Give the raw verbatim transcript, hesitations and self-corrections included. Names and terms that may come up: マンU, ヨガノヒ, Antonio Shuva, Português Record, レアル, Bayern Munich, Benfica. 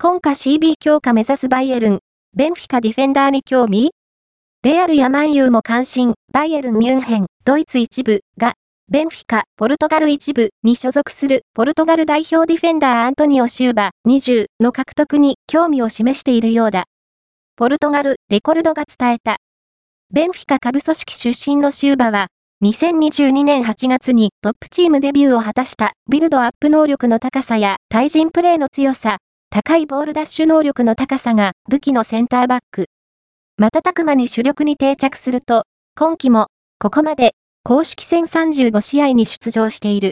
今夏 シービー 強化目指すバイエルン、ベンフィカディフェンダーに興味？レアルやマンユーも関心、バイエルン・ミュンヘン、ドイツ一部が、ベンフィカ、ポルトガル一部に所属するポルトガル代表ディフェンダーアントニオ・シューバ、にじゅうの獲得に興味を示しているようだ。ポルトガル、レコルドが伝えた。ベンフィカ下部組織出身のシューバは、にせんにじゅうにねんはちがつにトップチームデビューを果たしたビルドアップ能力の高さや対人プレーの強さ、高いボールダッシュ能力の高さが武器のセンターバック。瞬く間に主力に定着すると、今季も、ここまで、公式戦さんじゅうご試合に出場している。